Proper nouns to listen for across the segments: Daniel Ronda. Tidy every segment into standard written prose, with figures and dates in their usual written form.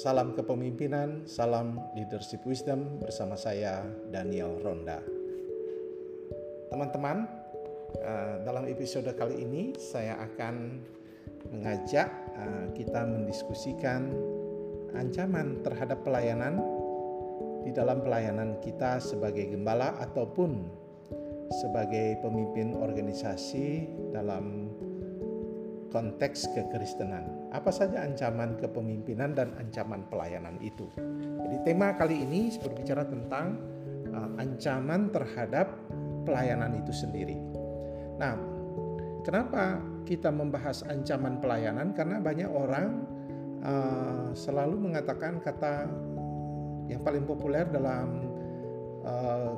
Salam kepemimpinan, salam leadership wisdom bersama saya Daniel Ronda. Teman-teman, dalam episode kali ini saya akan mengajak kita mendiskusikan ancaman terhadap pelayanan di dalam pelayanan kita sebagai gembala ataupun sebagai pemimpin organisasi dalam konteks kekristenan. Apa saja ancaman kepemimpinan dan ancaman pelayanan itu? Jadi tema kali ini berbicara tentang ancaman terhadap pelayanan itu sendiri. Nah, kenapa kita membahas ancaman pelayanan? Karena banyak orang selalu mengatakan kata yang paling populer dalam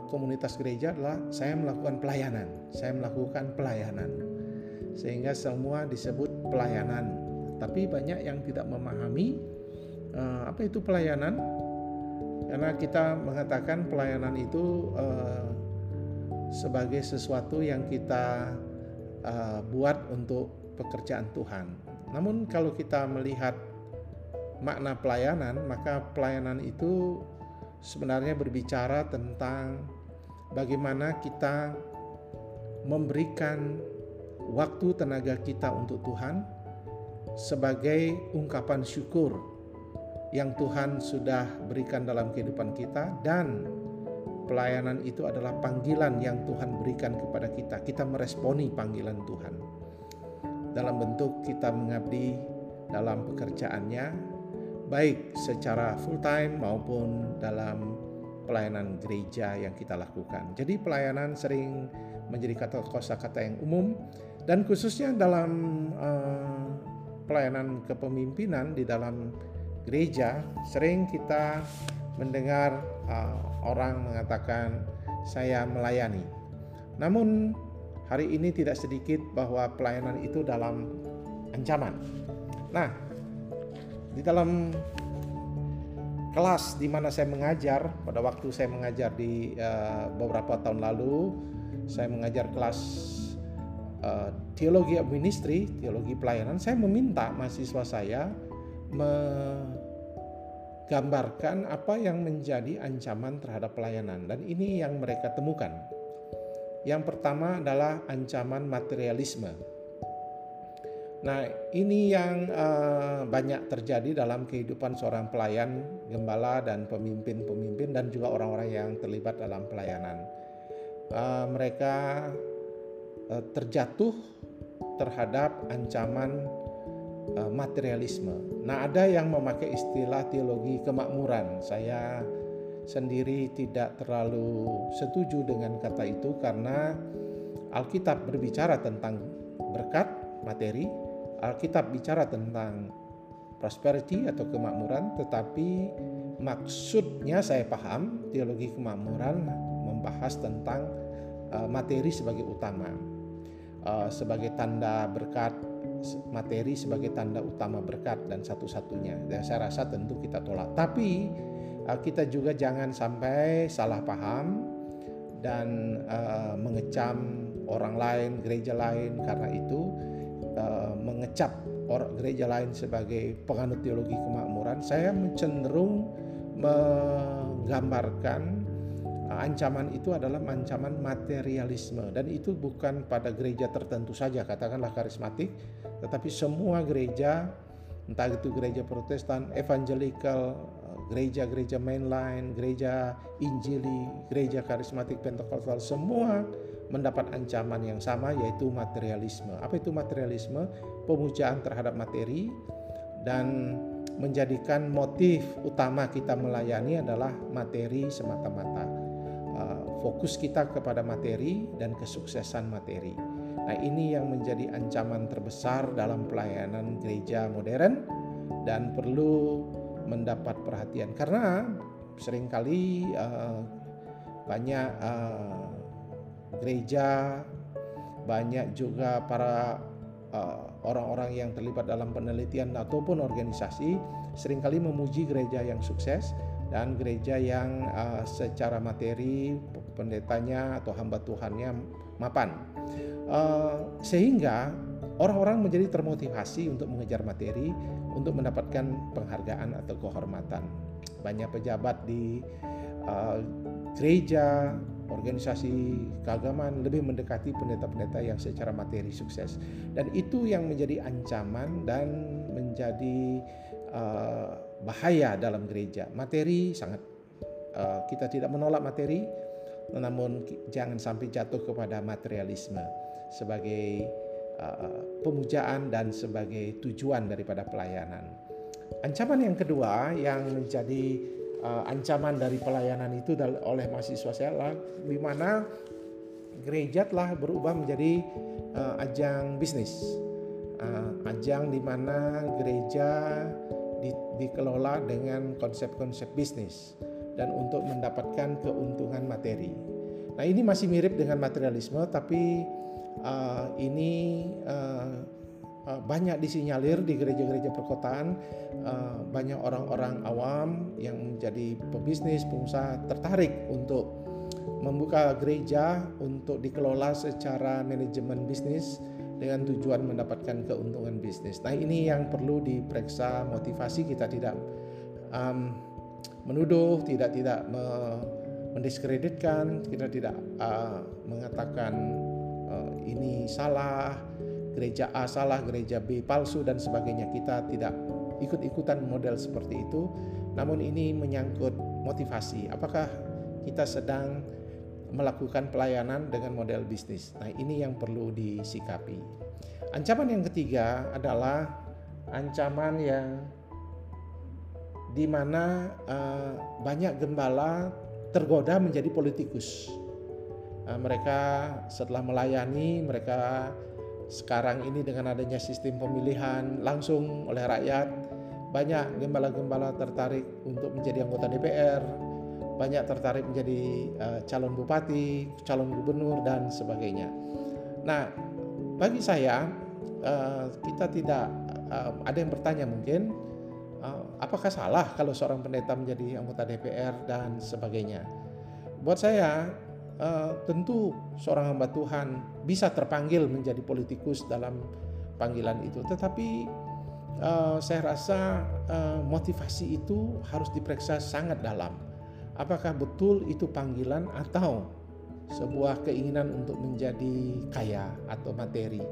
komunitas gereja adalah saya melakukan pelayanan. Sehingga semua disebut pelayanan, tapi banyak yang tidak memahami apa itu pelayanan, karena kita mengatakan pelayanan itu sebagai sesuatu yang kita buat untuk pekerjaan Tuhan. Namun kalau kita melihat makna pelayanan, maka pelayanan itu sebenarnya berbicara tentang bagaimana kita memberikan waktu tenaga kita untuk Tuhan sebagai ungkapan syukur yang Tuhan sudah berikan dalam kehidupan kita, dan pelayanan itu adalah panggilan yang Tuhan berikan kepada kita. Kita meresponi panggilan Tuhan dalam bentuk kita mengabdi dalam pekerjaannya, baik secara full time maupun dalam pelayanan gereja yang kita lakukan. Jadi pelayanan sering menjadi kosa kata yang umum, dan khususnya dalam pelayanan kepemimpinan di dalam gereja sering kita mendengar orang mengatakan saya melayani. Namun hari ini tidak sedikit bahwa pelayanan itu dalam ancaman. Nah, di dalam kelas di mana saya mengajar, pada waktu saya mengajar di beberapa tahun lalu, saya mengajar kelas teologi of ministry, teologi pelayanan. Saya meminta mahasiswa saya menggambarkan apa yang menjadi ancaman terhadap pelayanan, dan ini yang mereka temukan. Yang pertama adalah ancaman materialisme. Nah, ini yang banyak terjadi dalam kehidupan seorang pelayan, gembala, dan pemimpin-pemimpin, dan juga orang-orang yang terlibat dalam pelayanan. Mereka terjatuh terhadap ancaman materialisme. Nah, ada yang memakai istilah teologi kemakmuran. Saya sendiri tidak terlalu setuju dengan kata itu, karena Alkitab berbicara tentang berkat materi, Alkitab bicara tentang prosperity atau kemakmuran, tetapi maksudnya saya paham teologi kemakmuran membahas tentang materi sebagai utama, sebagai tanda berkat, materi sebagai tanda utama berkat dan satu-satunya. Dan saya rasa tentu kita tolak. Tapi kita juga jangan sampai salah paham dan mengecam orang lain, gereja lain, karena itu mengecap gereja lain sebagai penganut teologi kemakmuran. Saya cenderung menggambarkan ancaman itu adalah ancaman materialisme, dan itu bukan pada gereja tertentu saja, katakanlah karismatik, tetapi semua gereja, entah itu gereja Protestan, evangelikal, gereja-gereja mainline, gereja Injili, gereja karismatik Pentekostal, semua mendapat ancaman yang sama, yaitu materialisme. Apa itu materialisme? Pemujaan terhadap materi, dan menjadikan motif utama kita melayani adalah materi semata-mata. Fokus kita kepada materi dan kesuksesan materi. Nah, ini yang menjadi ancaman terbesar dalam pelayanan gereja modern dan perlu mendapat perhatian, karena seringkali banyak gereja, banyak juga para orang-orang yang terlibat dalam penelitian ataupun organisasi seringkali memuji gereja yang sukses, dan gereja yang secara materi pendetanya atau hamba Tuhannya mapan, sehingga orang-orang menjadi termotivasi untuk mengejar materi, untuk mendapatkan penghargaan atau kehormatan. Banyak pejabat di gereja, organisasi keagamaan lebih mendekati pendeta-pendeta yang secara materi sukses. Dan itu yang menjadi ancaman dan menjadi bahaya dalam gereja. Materi sangat, kita tidak menolak materi, namun jangan sampai jatuh kepada materialisme sebagai pemujaan dan sebagai tujuan daripada pelayanan. Ancaman yang kedua yang menjadi ancaman dari pelayanan itu oleh mahasiswa saya, di mana gereja telah berubah menjadi ajang bisnis, ajang di mana gereja dikelola dengan konsep-konsep bisnis dan untuk mendapatkan keuntungan materi. Nah, ini masih mirip dengan materialisme, tapi banyak disinyalir di gereja-gereja perkotaan. Banyak orang-orang awam yang menjadi pebisnis, pengusaha tertarik untuk membuka gereja untuk dikelola secara manajemen bisnis dengan tujuan mendapatkan keuntungan bisnis. Nah, ini yang perlu diperiksa motivasi. Kita tidak menuduh, tidak mendiskreditkan, kita tidak mengatakan ini salah, gereja A salah, gereja B palsu dan sebagainya. Kita tidak ikut-ikutan model seperti itu, namun ini menyangkut motivasi. Apakah kita sedang melakukan pelayanan dengan model bisnis? Nah, ini yang perlu disikapi. Ancaman yang ketiga adalah ancaman yang di mana banyak gembala tergoda menjadi politikus. Mereka setelah melayani, mereka sekarang ini dengan adanya sistem pemilihan langsung oleh rakyat, banyak gembala-gembala tertarik untuk menjadi anggota DPR, banyak tertarik menjadi calon bupati, calon gubernur dan sebagainya. Nah, bagi saya kita tidak, ada yang bertanya mungkin, apakah salah kalau seorang pendeta menjadi anggota DPR dan sebagainya? Buat saya, tentu seorang hamba Tuhan bisa terpanggil menjadi politikus dalam panggilan itu, tetapi saya rasa motivasi itu harus diperiksa sangat dalam. Apakah betul itu panggilan atau sebuah keinginan untuk menjadi kaya atau materi,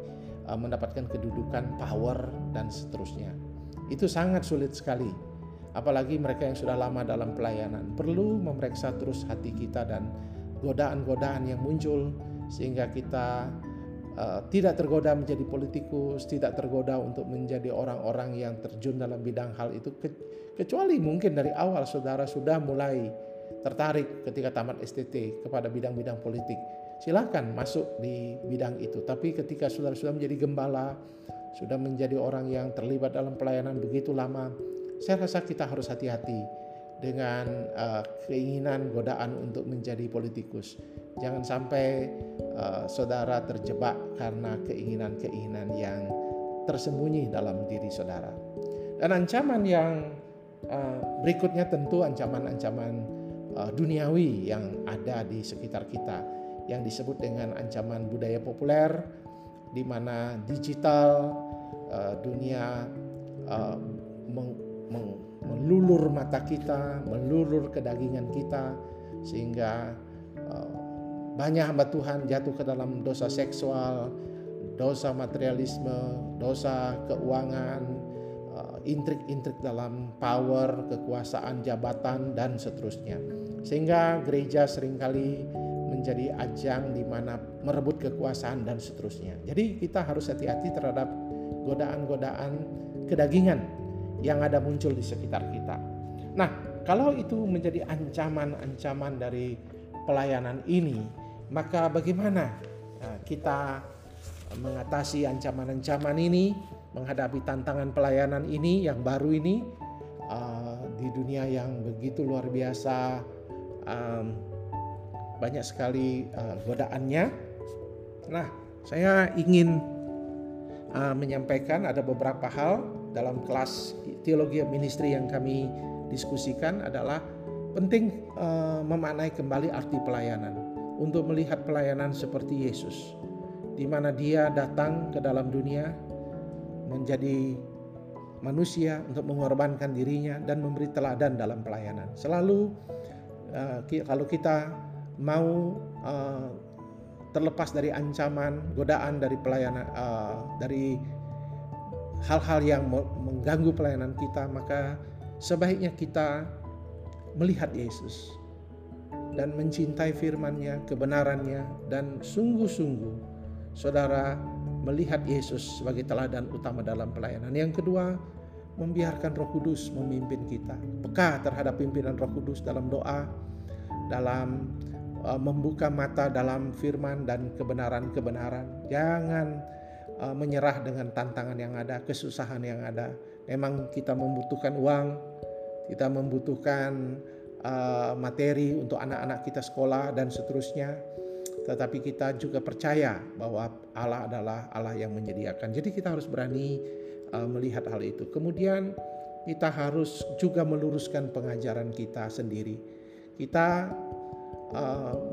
mendapatkan kedudukan, power dan seterusnya? Itu sangat sulit sekali, apalagi mereka yang sudah lama dalam pelayanan. Perlu memeriksa terus hati kita dan godaan-godaan yang muncul, sehingga kita tidak tergoda menjadi politikus, tidak tergoda untuk menjadi orang-orang yang terjun dalam bidang hal itu, kecuali mungkin dari awal saudara sudah mulai tertarik ketika tamat STT kepada bidang-bidang politik. Silakan masuk di bidang itu, tapi ketika saudara sudah menjadi gembala, sudah menjadi orang yang terlibat dalam pelayanan begitu lama, saya rasa kita harus hati-hati dengan keinginan godaan untuk menjadi politikus. Jangan sampai saudara terjebak karena keinginan-keinginan yang tersembunyi dalam diri saudara. Dan ancaman yang berikutnya tentu ancaman-ancaman duniawi yang ada di sekitar kita, yang disebut dengan ancaman budaya populer, di mana digital, dunia melulur mata kita, melulur kedagingan kita, sehingga banyak hamba Tuhan jatuh ke dalam dosa seksual, dosa materialisme, dosa keuangan, intrik-intrik dalam power, kekuasaan, jabatan dan seterusnya. Sehingga gereja seringkali menjadi ajang di mana merebut kekuasaan dan seterusnya. Jadi kita harus hati-hati terhadap godaan-godaan kedagingan yang ada muncul di sekitar kita. Nah, kalau itu menjadi ancaman-ancaman dari pelayanan ini, maka bagaimana kita mengatasi ancaman-ancaman ini, menghadapi tantangan pelayanan ini yang baru ini di dunia yang begitu luar biasa, banyak sekali godaannya. Nah, saya ingin menyampaikan ada beberapa hal dalam kelas teologi ministry yang kami diskusikan, adalah Penting memaknai kembali arti pelayanan untuk melihat pelayanan seperti Yesus, di mana Dia datang ke dalam dunia menjadi manusia untuk mengorbankan dirinya dan memberi teladan dalam pelayanan. Selalu kalau kita mau terlepas dari ancaman, godaan dari pelayanan, dari hal-hal yang mengganggu pelayanan kita, maka sebaiknya kita melihat Yesus dan mencintai firman-Nya, kebenaran-Nya, dan sungguh-sungguh saudara melihat Yesus sebagai teladan utama dalam pelayanan. Yang kedua, membiarkan Roh Kudus memimpin kita, peka terhadap pimpinan Roh Kudus dalam doa, dalam membuka mata dalam firman dan kebenaran-kebenaran. Jangan menyerah dengan tantangan yang ada, kesusahan yang ada. Memang kita membutuhkan uang, kita membutuhkan materi untuk anak-anak kita sekolah dan seterusnya. Tetapi kita juga percaya bahwa Allah adalah Allah yang menyediakan. Jadi kita harus berani melihat hal itu. Kemudian kita harus juga meluruskan pengajaran kita sendiri. Kita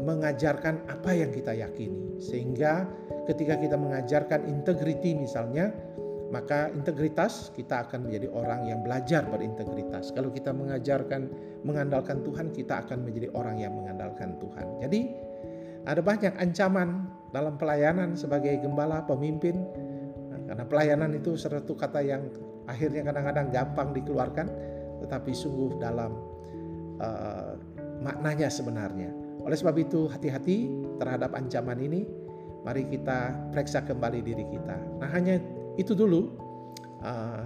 mengajarkan apa yang kita yakini. Sehingga ketika kita mengajarkan integriti misalnya, maka integritas, kita akan menjadi orang yang belajar berintegritas. Kalau kita mengajarkan mengandalkan Tuhan, kita akan menjadi orang yang mengandalkan Tuhan. Jadi ada banyak ancaman dalam pelayanan sebagai gembala, pemimpin. Karena pelayanan itu satu kata yang akhirnya kadang-kadang gampang dikeluarkan, tetapi sungguh dalam maknanya sebenarnya. Oleh sebab itu hati-hati terhadap ancaman ini. Mari kita periksa kembali diri kita. Nah, hanya itu dulu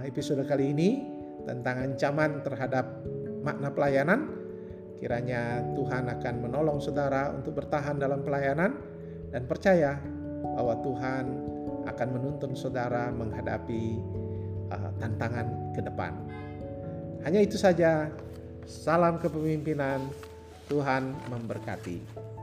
episode kali ini tentang ancaman terhadap makna pelayanan. Kiranya Tuhan akan menolong saudara untuk bertahan dalam pelayanan dan percaya bahwa Tuhan akan menuntun saudara menghadapi tantangan ke depan. Hanya itu saja. Salam kepemimpinan. Tuhan memberkati.